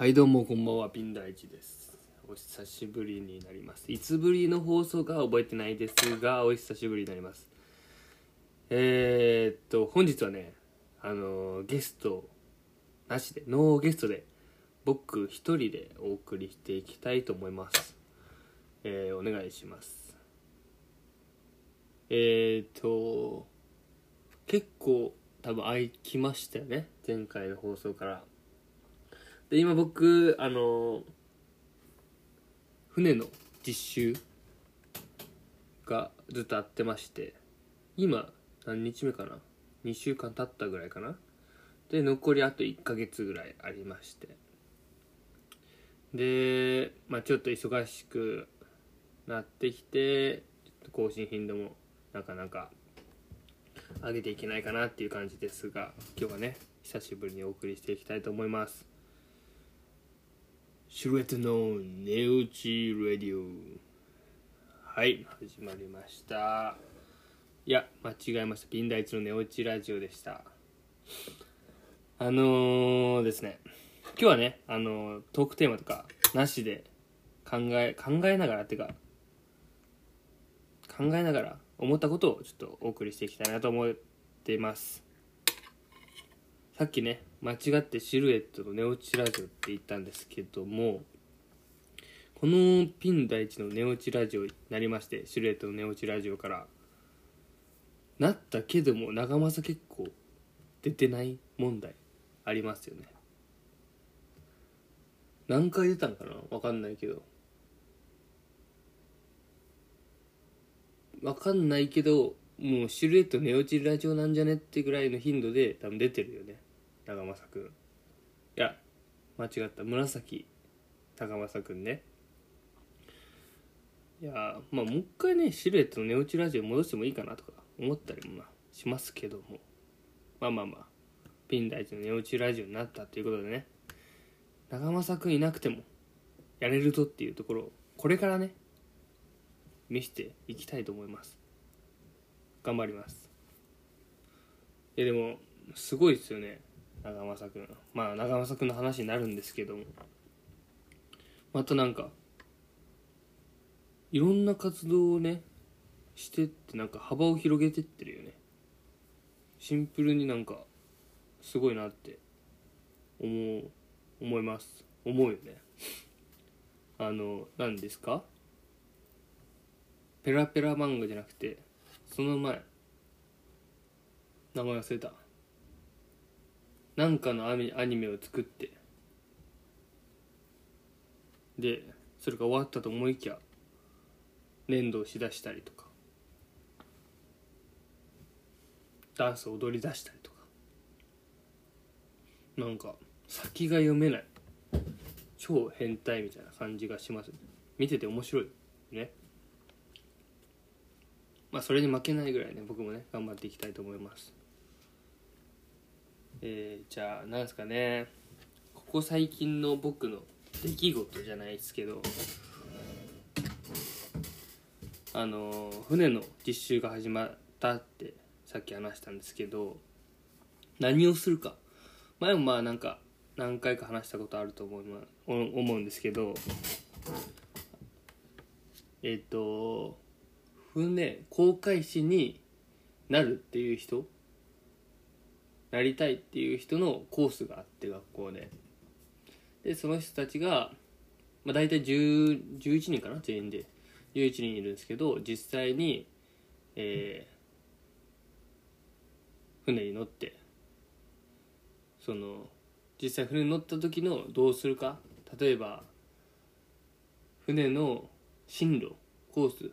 はいどうもこんばんは、ピン大地です。お久しぶりになります。いつぶりの放送か覚えてないですが、お久しぶりになります。本日はね、ゲストなしで、ノーゲストで僕一人でお送りしていきたいと思います。お願いします。結構多分空きましたよね、前回の放送から。で、今僕船の実習がずっとやってまして、今何日目かな、2週間経ったぐらいかな。で、残りあと1ヶ月ぐらいありまして、で、ちょっと忙しくなってきて、ちょっと更新頻度もなかなか上げていけないかなっていう感じですが、今日はね、久しぶりにお送りしていきたいと思います。シルエットの寝打ちレディオ、はい、始まりました。いや、間違えました。ピン大地の寝落ちラジオでした。ですね、今日はね、トークテーマとかなしで考えながら思ったことをちょっとお送りしていきたいなと思っています。さっきね、間違ってシルエットの寝落ちラジオって言ったんですけども、このピン大地の寝落ちラジオになりまして、シルエットの寝落ちラジオからなったけども、長政結構出てない問題ありますよね。何回出たんかな、わかんないけどもうシルエット寝落ちラジオなんじゃねってぐらいの頻度で多分出てるよね、長政くん。いや、間違った、紫高政くんね。いや、もう一回ね、シルエットの寝落ちラジオ戻してもいいかなとか思ったりもしますけども、ピン大地の寝落ちラジオになったということでね、長政くんいなくてもやれるぞっていうところをこれからね、見せていきたいと思います。頑張ります。いや、でもすごいですよね、長政くん。長政くんの話になるんですけども、またなんかいろんな活動をねしてって、なんか幅を広げてってるよね。シンプルになんかすごいなって思います。思うよね。何ですか？ペラペラ漫画じゃなくて、その前、名前忘れた。なんかのアニメを作って、で、それが終わったと思いきや、粘土をしだしたりとか、ダンスを踊り出したりとか、なんか先が読めない、超変態みたいな感じがしますね。見てて面白いね。それに負けないぐらいね、僕もね、頑張っていきたいと思います。じゃあ、なんですかね、ここ最近の僕の出来事じゃないですけど、船の実習が始まったってさっき話したんですけど、何をするか、前もなんか何回か話したことあると思うんですけど、船航海士になるっていう人、なりたいっていう人のコースがあって、学校で、でその人たちが、大体11人かな、全員で11人いるんですけど、実際に、船に乗って、その実際船に乗った時のどうするか、例えば船の進路、コース、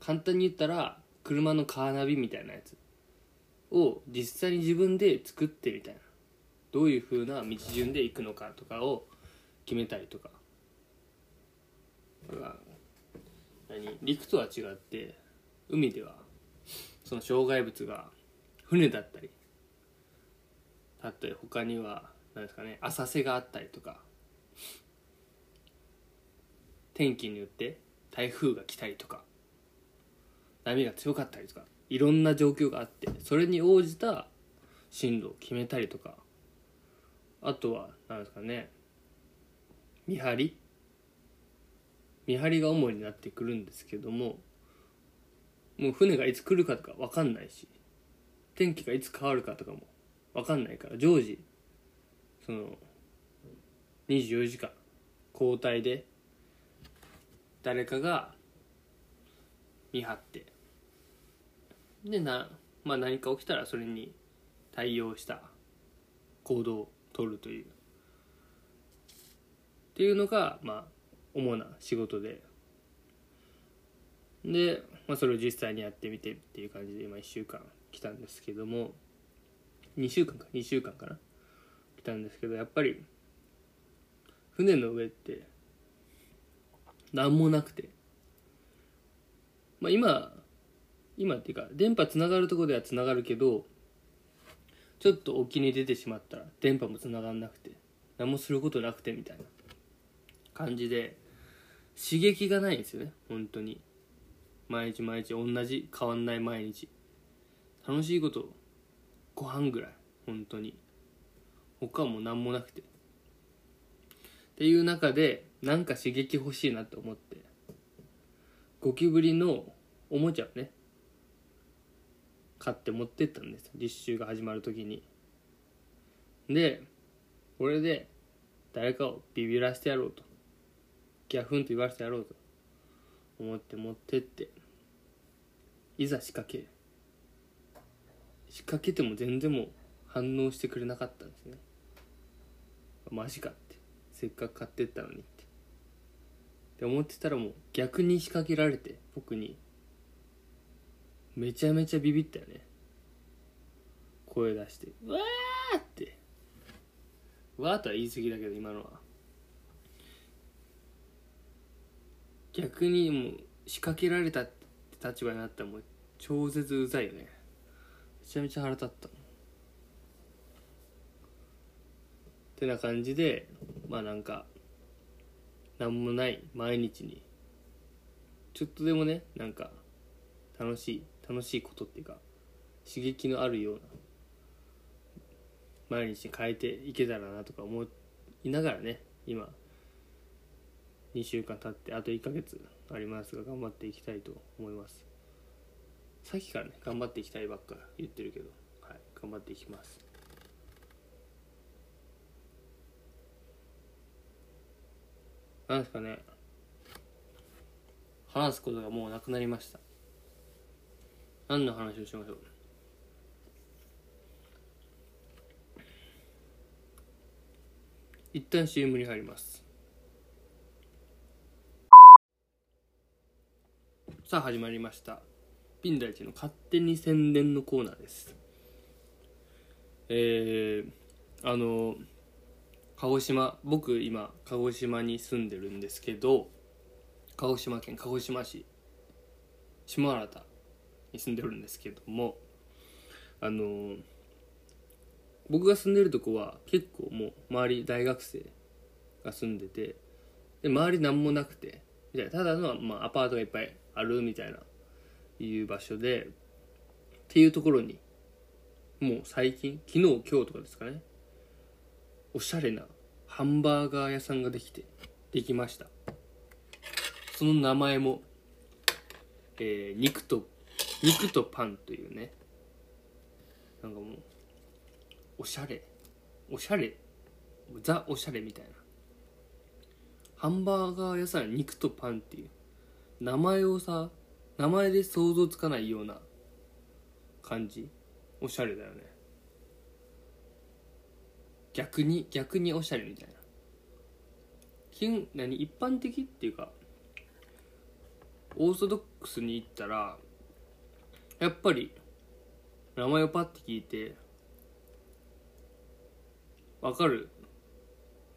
簡単に言ったら車のカーナビみたいなやつを実際に自分で作ってみたいな、どういう風な道順で行くのかとかを決めたりとか、陸とは違って海ではその障害物が船だったり、あと他には何ですかね、浅瀬があったりとか、天気によって台風が来たりとか、波が強かったりとか、いろんな状況があって、それに応じた進路を決めたりとか、あとは何ですかね、見張りが主になってくるんですけども、もう船がいつ来るかとか分かんないし、天気がいつ変わるかとかも分かんないから、常時その24時間交代で誰かが見張って、で何か起きたらそれに対応した行動を取るというのが主な仕事で、で、それを実際にやってみてっていう感じで今1週間来たんですけども、2週間かな来たんですけど、やっぱり船の上って何もなくて、今っていうか電波つながるところではつながるけど、ちょっと沖に出てしまったら電波もつながんなくて、何もすることなくてみたいな感じで、刺激がないんですよね。本当に毎日毎日同じ、変わんない毎日、楽しいことご飯ぐらい、本当に他はもう何もなくてっていう中で、なんか刺激欲しいなと思って、ゴキブリのおもちゃをね買って持ってったんです、実習が始まる時に。でこれで誰かをビビらせてやろうと、ギャフンと言わせてやろうと思って持ってって、いざ仕掛けても全然もう反応してくれなかったんですね。マジかって、せっかく買ってったのにってで思ってたら、もう逆に仕掛けられて、僕にめちゃめちゃビビったよね。声出して「うわー！」って「わー」とは言い過ぎだけど、今のは逆にもう仕掛けられたって立場になったら、もう超絶うざいよね。めちゃめちゃ腹立ったってな感じで、なんか何もない毎日にちょっとでもね、なんか楽しいことっていうか、刺激のあるような毎日に変えていけたらなとか思いながらね、今2週間経ってあと1ヶ月ありますが、頑張っていきたいと思います。さっきからね、頑張っていきたいばっか言ってるけど、はい、頑張っていきます。なんですかね、話すことがもうなくなりました。何の話をしましょう。一旦 CM に入ります。さあ始まりました、ピン大地の勝手に宣伝のコーナーです。鹿児島、僕今鹿児島に住んでるんですけど、鹿児島県鹿児島市下新田に住んでるんですけども、僕が住んでるとこは結構もう周り大学生が住んでて、で周り何もなくてみたいな、ただのアパートがいっぱいあるみたいないう場所でっていうところに、もう最近昨日今日とかですかね、おしゃれなハンバーガー屋さんができました。その名前も、肉とパンというね、なんかもうおしゃれザおしゃれみたいな、ハンバーガー屋さん肉とパンっていう名前で想像つかないような感じ、おしゃれだよね。逆におしゃれみたいな、一般的っていうか、オーソドックスに行ったらやっぱり名前をパッて聞いてわかる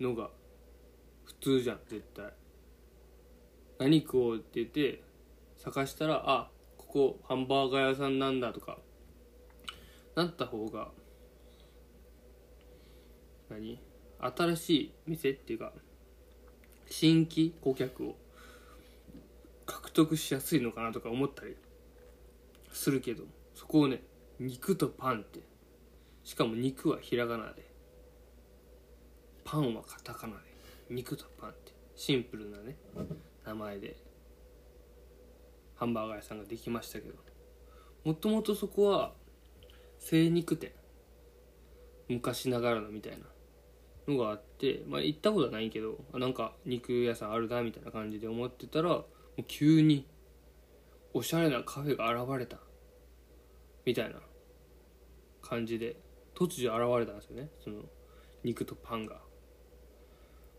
のが普通じゃん、絶対。何食おうって言って探したら、あ、ここハンバーガー屋さんなんだとかなった方が、新しい店っていうか新規顧客を獲得しやすいのかなとか思ったりするけど、そこをね、肉とパンって、しかも肉はひらがなでパンはカタカナで、肉とパンってシンプルなね名前でハンバーガー屋さんができましたけど、もともとそこは精肉店、昔ながらのみたいなのがあって、まあ行ったことはないけど、なんか肉屋さんあるなみたいな感じで思ってたら、もう急におしゃれなカフェが現れたみたいな感じで突如現れたんですよね。その肉とパンが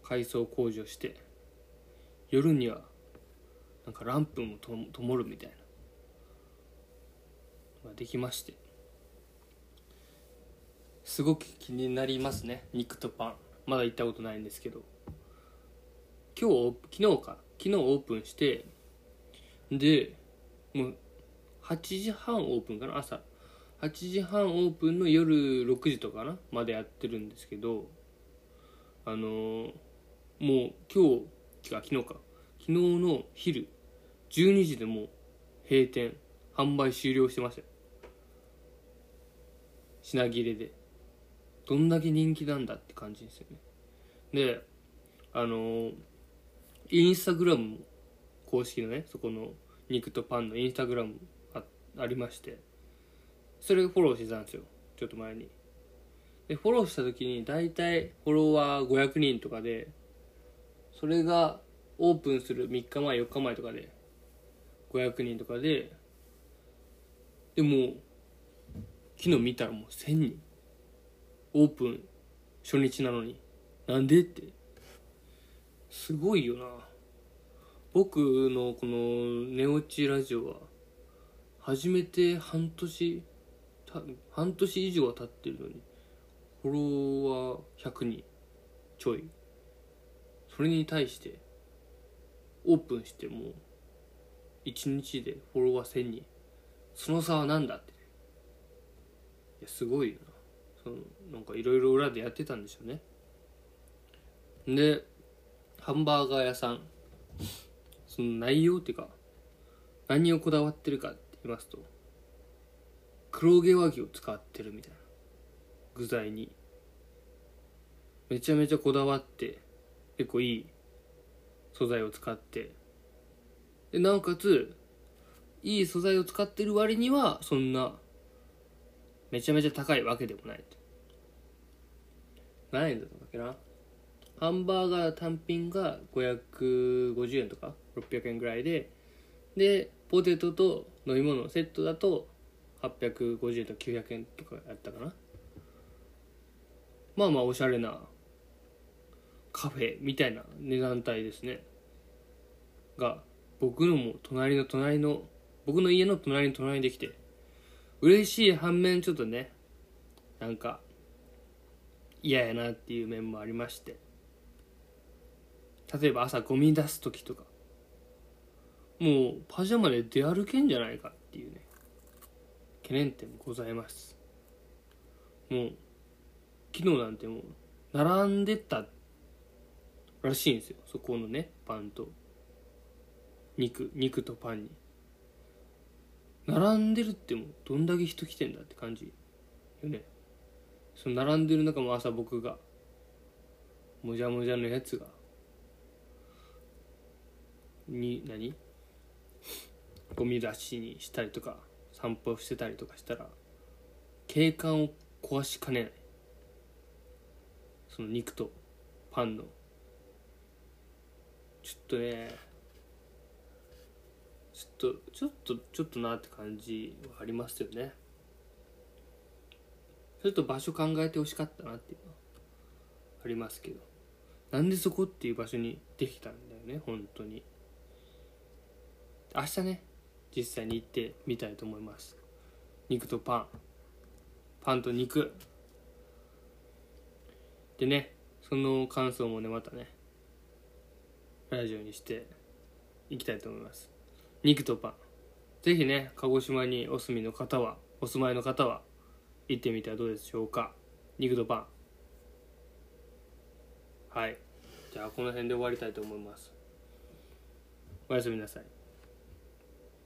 改装工事をして、夜にはなんかランプも灯るみたいなできまして、すごく気になりますね。肉とパンまだ行ったことないんですけど、昨日オープンして、でもう8時半オープンかな、朝8時半オープンの夜6時とかなまでやってるんですけど、もう昨日の昼12時でもう閉店、販売終了してましたよ、品切れで。どんだけ人気なんだって感じですよね。でインスタグラムも公式のね、そこの肉とパンのインスタグラム ありまして、それをフォローしてたんですよ、ちょっと前に。でフォローした時に大体フォロワー500人とかで、それがオープンする3日前4日前とかで500人とかで、でも昨日見たらもう1000人、オープン初日なのになんでって、すごいよな。僕のこの寝落ちラジオは初めて半年以上は経ってるのにフォロワー100人ちょい、それに対してオープンしても1日でフォロワー1000人、その差はなんだって、いやすごいよな。そのなんかいろいろ裏でやってたんでしょうね。でハンバーガー屋さん、その内容っていうか何をこだわってるかって言いますと、黒毛和牛を使ってるみたいな、具材にめちゃめちゃこだわって、結構いい素材を使って、でなおかついい素材を使ってる割にはそんなめちゃめちゃ高いわけでもない何円だったっけな、ハンバーガー単品が550円とか600円ぐらいで、でポテトと飲み物セットだと850円と900円とかやったかな。まあまあおしゃれなカフェみたいな値段帯ですね。が僕のも僕の家の隣の隣にできて嬉しい反面、ちょっとねなんか嫌やなっていう面もありまして、例えば朝ゴミ出す時とかもうパジャマで出歩けんじゃないかっていうね懸念点もございます。もう昨日なんてもう並んでたらしいんですよ、そこのねパンと肉とパンに並んでるって、もうどんだけ人来てんだって感じよね。その並んでる中も朝僕がもじゃもじゃのやつがゴミ出しにしたりとか散歩してたりとかしたら景観を壊しかねない、その肉とパンのちょっとなって感じはありますよね。ちょっと場所考えてほしかったなっていうのはありますけど、なんでそこっていう場所にできたんだよね。本当に明日ね実際に行ってみたいと思います。肉とパン、パンと肉でね、その感想もねまたねラジオにしていきたいと思います。肉とパンぜひね鹿児島にお住まいの方は行ってみてはどうでしょうか。肉とパン、はい、じゃあこの辺で終わりたいと思います。おやすみなさい。